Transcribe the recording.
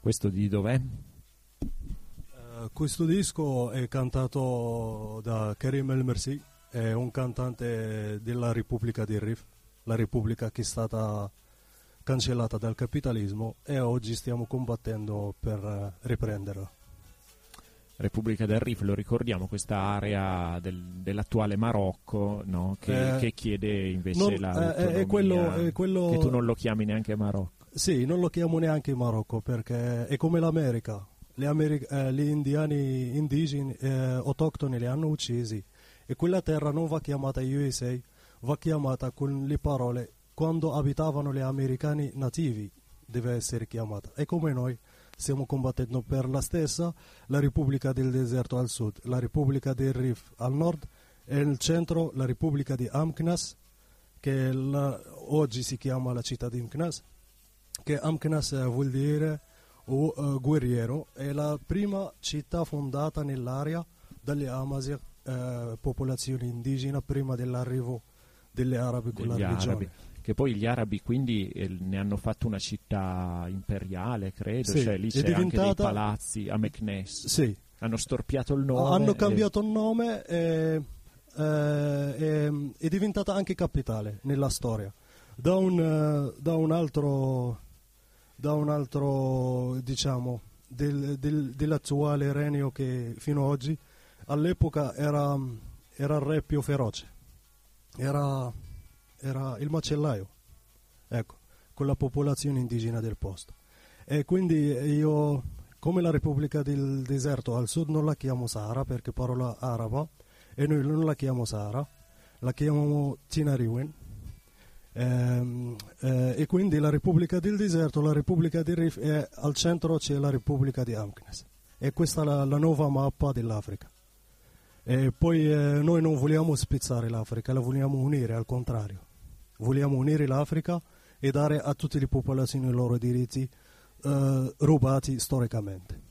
Questo di dov'è? Questo disco è cantato da Karim El Mersi, è un cantante della Repubblica del Rif, la repubblica che è stata cancellata dal capitalismo e oggi stiamo combattendo per riprenderla. Repubblica del Rif, lo ricordiamo, questa area dell'attuale Marocco, no? Che chiede invece l'autonomia, è quello che tu non lo chiami neanche Marocco. Sì, non lo chiamo neanche Marocco perché è come l'America, gli indiani indigeni autoctoni li hanno uccisi e quella terra non va chiamata USA, va chiamata con le parole quando abitavano gli americani nativi, deve essere chiamata, e come noi stiamo combattendo per la stessa, la Repubblica del Deserto al sud, la Repubblica del Rif al nord e nel centro la Repubblica di Amknas, che oggi si chiama la città di Meknes, che Amknas vuol dire guerriero, è la prima città fondata nell'area dagli amazigh, popolazione indigena prima dell'arrivo degli arabi con la religione. Che poi gli arabi quindi ne hanno fatto una città imperiale, credo, sì, cioè lì c'è anche dei palazzi a Meknes. Sì. Hanno storpiato il nome. Hanno cambiato il nome e è diventata anche capitale nella storia. Da un altro diciamo, dell'attuale regno che fino ad oggi, all'epoca era il re più feroce, era il macellaio, ecco, con la popolazione indigena del posto. E quindi io, come la Repubblica del Deserto al sud, non la chiamo Sahara perché parola araba, e noi non la chiamo Sahara, la chiamiamo Tinariwen, e quindi la Repubblica del Deserto, la Repubblica del Rif, e al centro c'è la Repubblica di Amknas, e questa è la nuova mappa dell'Africa. E poi noi non vogliamo spezzare l'Africa, la vogliamo unire, al contrario. Vogliamo unire l'Africa e dare a tutte le popolazioni i loro diritti rubati storicamente.